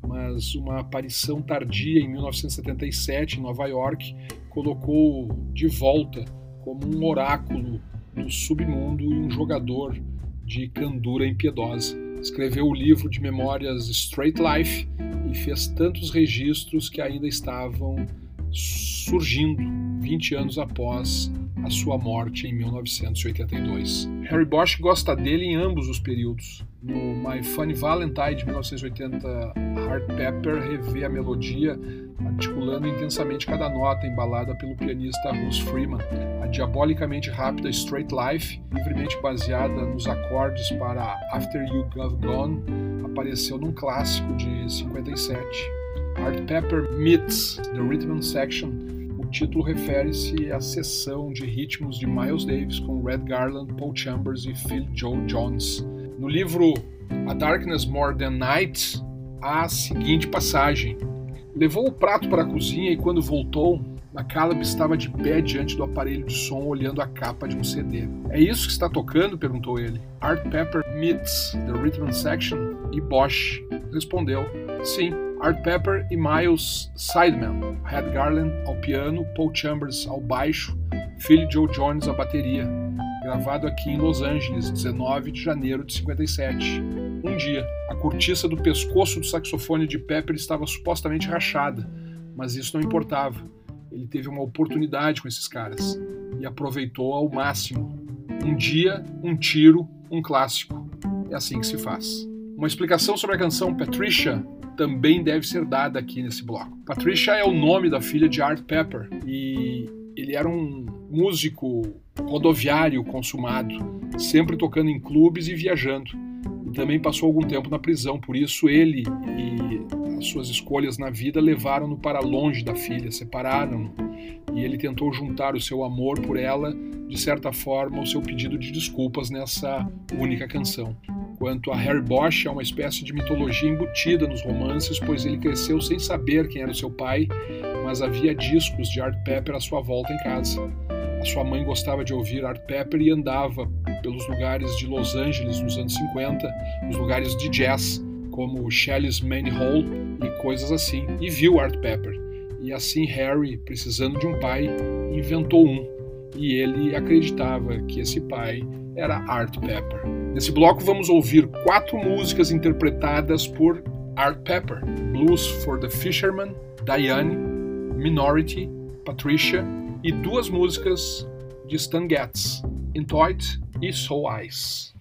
mas uma aparição tardia em 1977 em Nova York colocou de volta como um oráculo do submundo e um jogador de candura impiedosa. Escreveu o livro de memórias Straight Life e fez tantos registros que ainda estavam surgindo 20 anos após a sua morte em 1982. Harry Bosch gosta dele em ambos os períodos. No My Funny Valentine de 1980, Art Pepper revê a melodia, articulando intensamente cada nota embalada pelo pianista Russ Freeman. A diabolicamente rápida Straight Life, livremente baseada nos acordes para After You Go Gone, apareceu num clássico de 57. Art Pepper Meets The Rhythm Section. O título refere-se à seção de ritmos de Miles Davis com Red Garland, Paul Chambers e Phil Joe Jones. No livro A Darkness More Than Night, há a seguinte passagem. Levou o prato para a cozinha e quando voltou, McCaleb estava de pé diante do aparelho de som olhando a capa de um CD. É isso que está tocando? Perguntou ele. Art Pepper Meets The Rhythm Section e Bosch respondeu. Sim, Art Pepper e Miles Sideman, Red Garland ao piano, Paul Chambers ao baixo, Phil Joe Jones à bateria. Gravado aqui em Los Angeles, 19 de janeiro de 57. Um dia, a cortiça do pescoço do saxofone de Pepper estava supostamente rachada, mas isso não importava. Ele teve uma oportunidade com esses caras e aproveitou ao máximo. Um dia, um tiro, um clássico. É assim que se faz. Uma explicação sobre a canção Patricia também deve ser dada aqui nesse bloco. Patricia é o nome da filha de Art Pepper e ele era um músico rodoviário consumado, sempre tocando em clubes e viajando. E também passou algum tempo na prisão, por isso ele e as suas escolhas na vida levaram-no para longe da filha, separaram-no. E ele tentou juntar o seu amor por ela, de certa forma, o seu pedido de desculpas nessa única canção. Quanto a Harry Bosch, é uma espécie de mitologia embutida nos romances, pois ele cresceu sem saber quem era o seu pai, mas havia discos de Art Pepper à sua volta em casa. A sua mãe gostava de ouvir Art Pepper e andava pelos lugares de Los Angeles nos anos 50, nos lugares de jazz, como Shelley's Manhole e coisas assim, e viu Art Pepper. E assim Harry, precisando de um pai, inventou um, e ele acreditava que esse pai era Art Pepper. Nesse bloco vamos ouvir 4 músicas interpretadas por Art Pepper: Blues for the Fisherman, Diane, Minority, Patricia, e 2 músicas de Stan Getz, Intoit e Soul Eyes.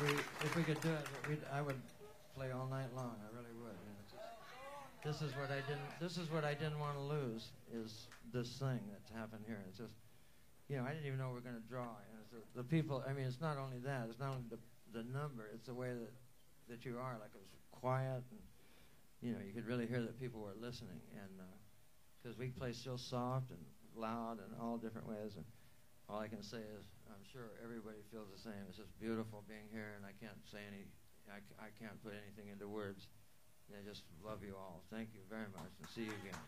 if we could do it, I would play all night long. I really would. You know. This is what I didn't. This is what I didn't want to lose. Is this thing that's happened here? It's just, you know, I didn't even know we were going to draw. You know, so the people. I mean, it's not only that. It's not only the number. It's the way that you are. Like it was quiet, and you know, you could really hear that people were listening. And because we play so soft and loud and all different ways. And all I can say is, I'm sure everybody feels the same. It's just beautiful being here, and I can't say any. I can't put anything into words. I just love you all. Thank you very much, and see you again.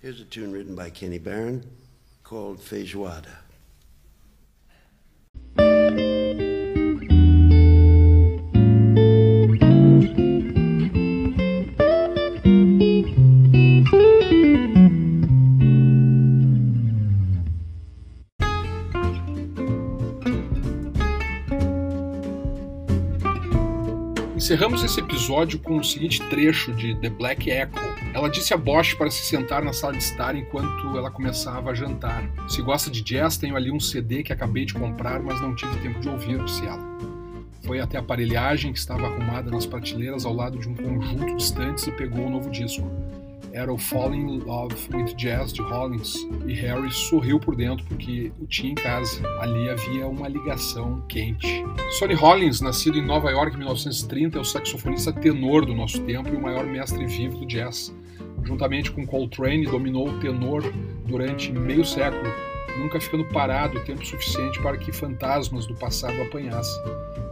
Here's a tune written by Kenny Barron called Feijoada. Encerramos esse episódio com o seguinte trecho de The Black Echo. Ela disse a Bosch para se sentar na sala de estar enquanto ela começava a jantar. Se gosta de jazz, tenho ali um CD que acabei de comprar, mas não tive tempo de ouvir, disse ela. Foi até a aparelhagem que estava arrumada nas prateleiras ao lado de um conjunto de estantes e pegou o novo disco. Era o Falling in Love with Jazz, de Rollins, e Harry sorriu por dentro porque o tinha em casa. Ali havia uma ligação quente. Sonny Rollins, nascido em Nova York em 1930, é o saxofonista tenor do nosso tempo e o maior mestre vivo do jazz. Juntamente com Coltrane, dominou o tenor durante meio século, nunca ficando parado o tempo suficiente para que fantasmas do passado apanhassem.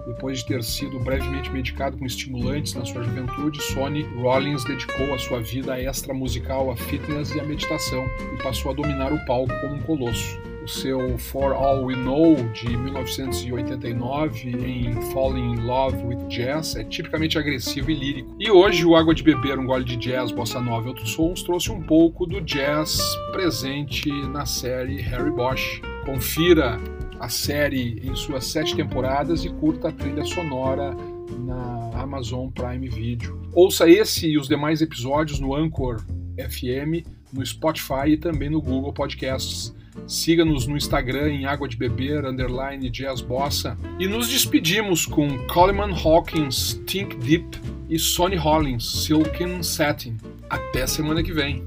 Depois de ter sido brevemente medicado com estimulantes na sua juventude, Sonny Rollins dedicou a sua vida extra musical à fitness e à meditação e passou a dominar o palco como um colosso. O seu For All We Know, de 1989, em Falling in Love with Jazz, é tipicamente agressivo e lírico. E hoje o Água de Beber, um gole de jazz, bossa nova e outros sons trouxe um pouco do jazz presente na série Harry Bosch. Confira a série em suas 7 temporadas e curta a trilha sonora na Amazon Prime Video. Ouça esse e os demais episódios no Anchor FM, no Spotify e também no Google Podcasts. Siga-nos no Instagram em Água de Beber, _jazzbossa. E nos despedimos com Coleman Hawkins, Think Deep e Sonny Rollins, Silken Satin. Até semana que vem!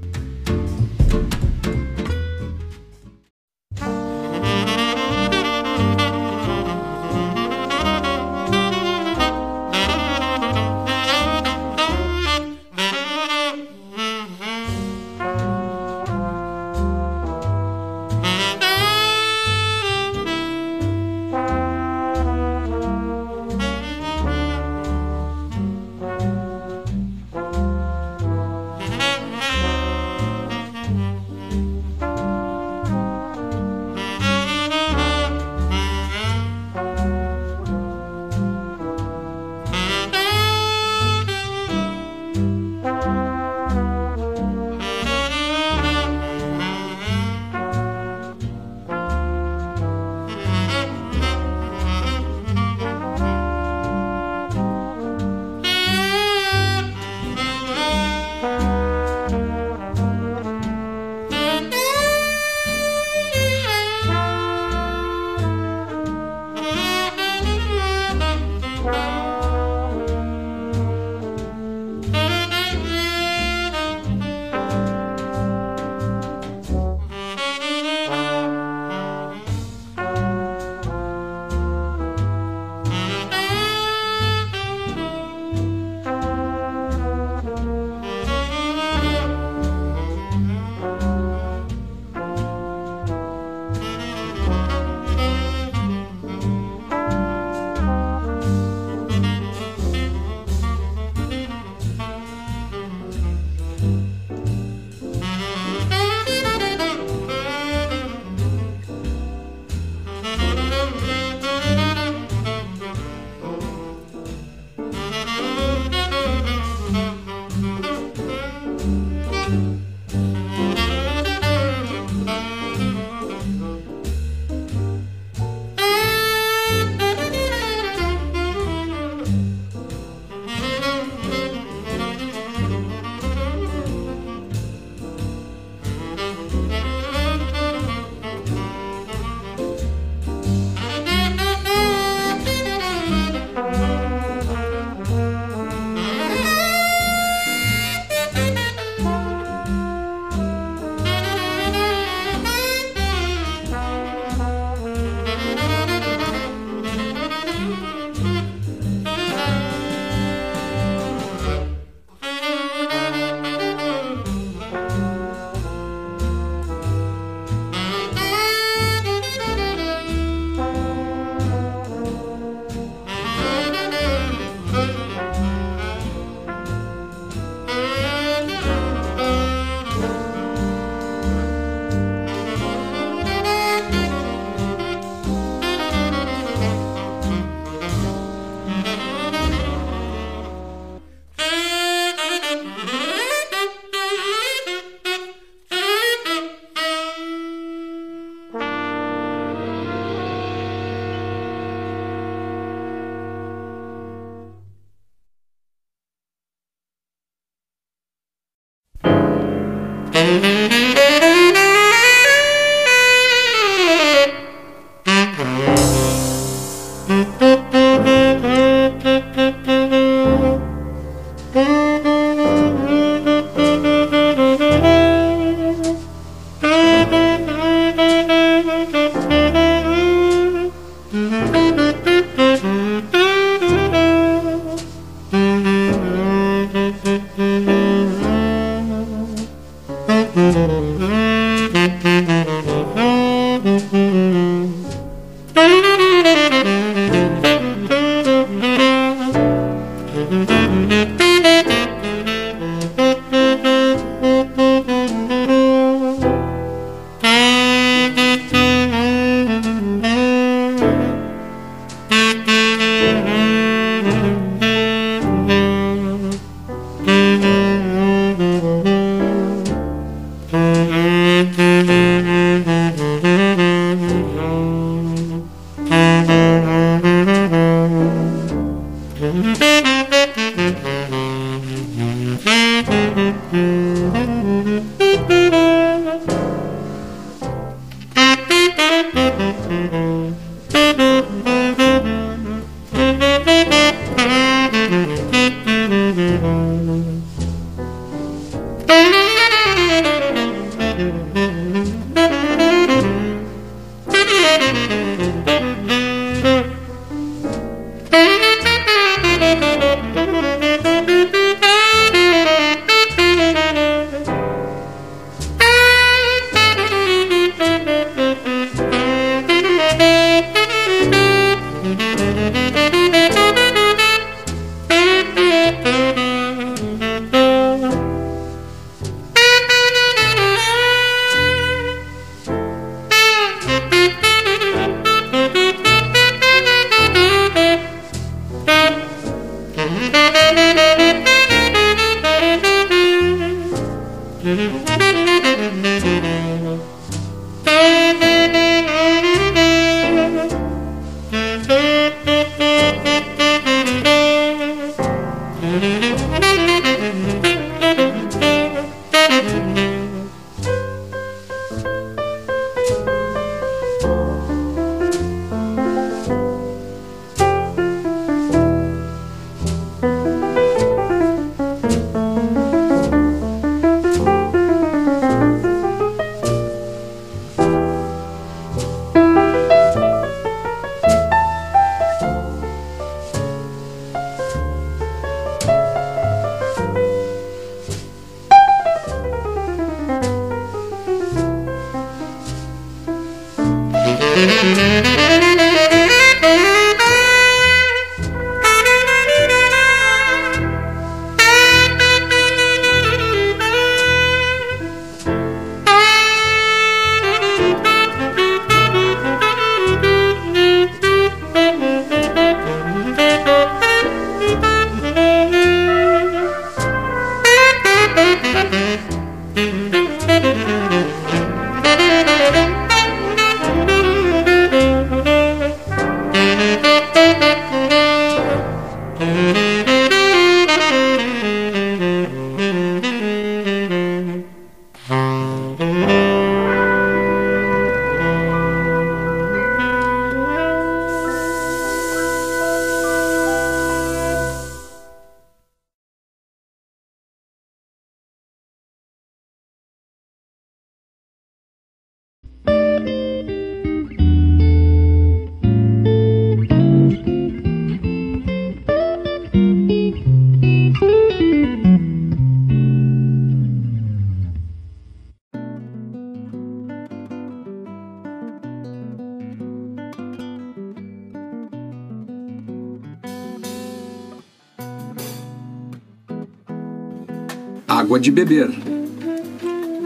Água de Beber,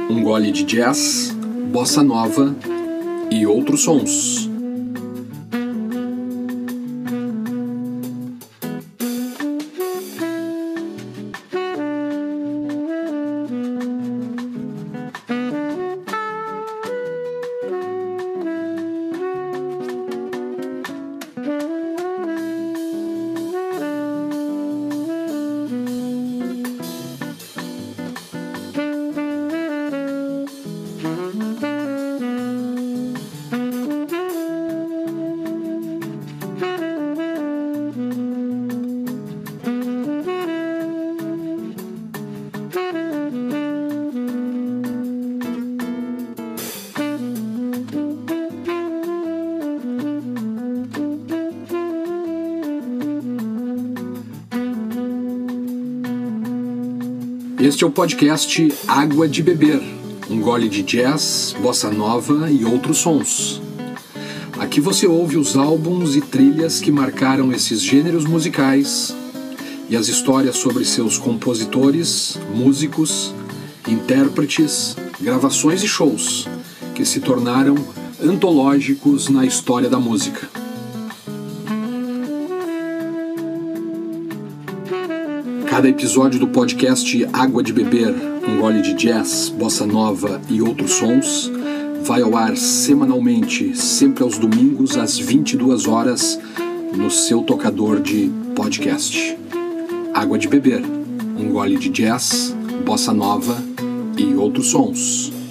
um gole de jazz, bossa nova e outros sons. Este é o podcast Água de Beber, um gole de jazz, bossa nova e outros sons. Aqui você ouve os álbuns e trilhas que marcaram esses gêneros musicais e as histórias sobre seus compositores, músicos, intérpretes, gravações e shows que se tornaram antológicos na história da música. Cada episódio do podcast Água de Beber, um gole de jazz, bossa nova e outros sons, vai ao ar semanalmente, sempre aos domingos, às 22 horas, no seu tocador de podcast. Água de Beber, um gole de jazz, bossa nova e outros sons.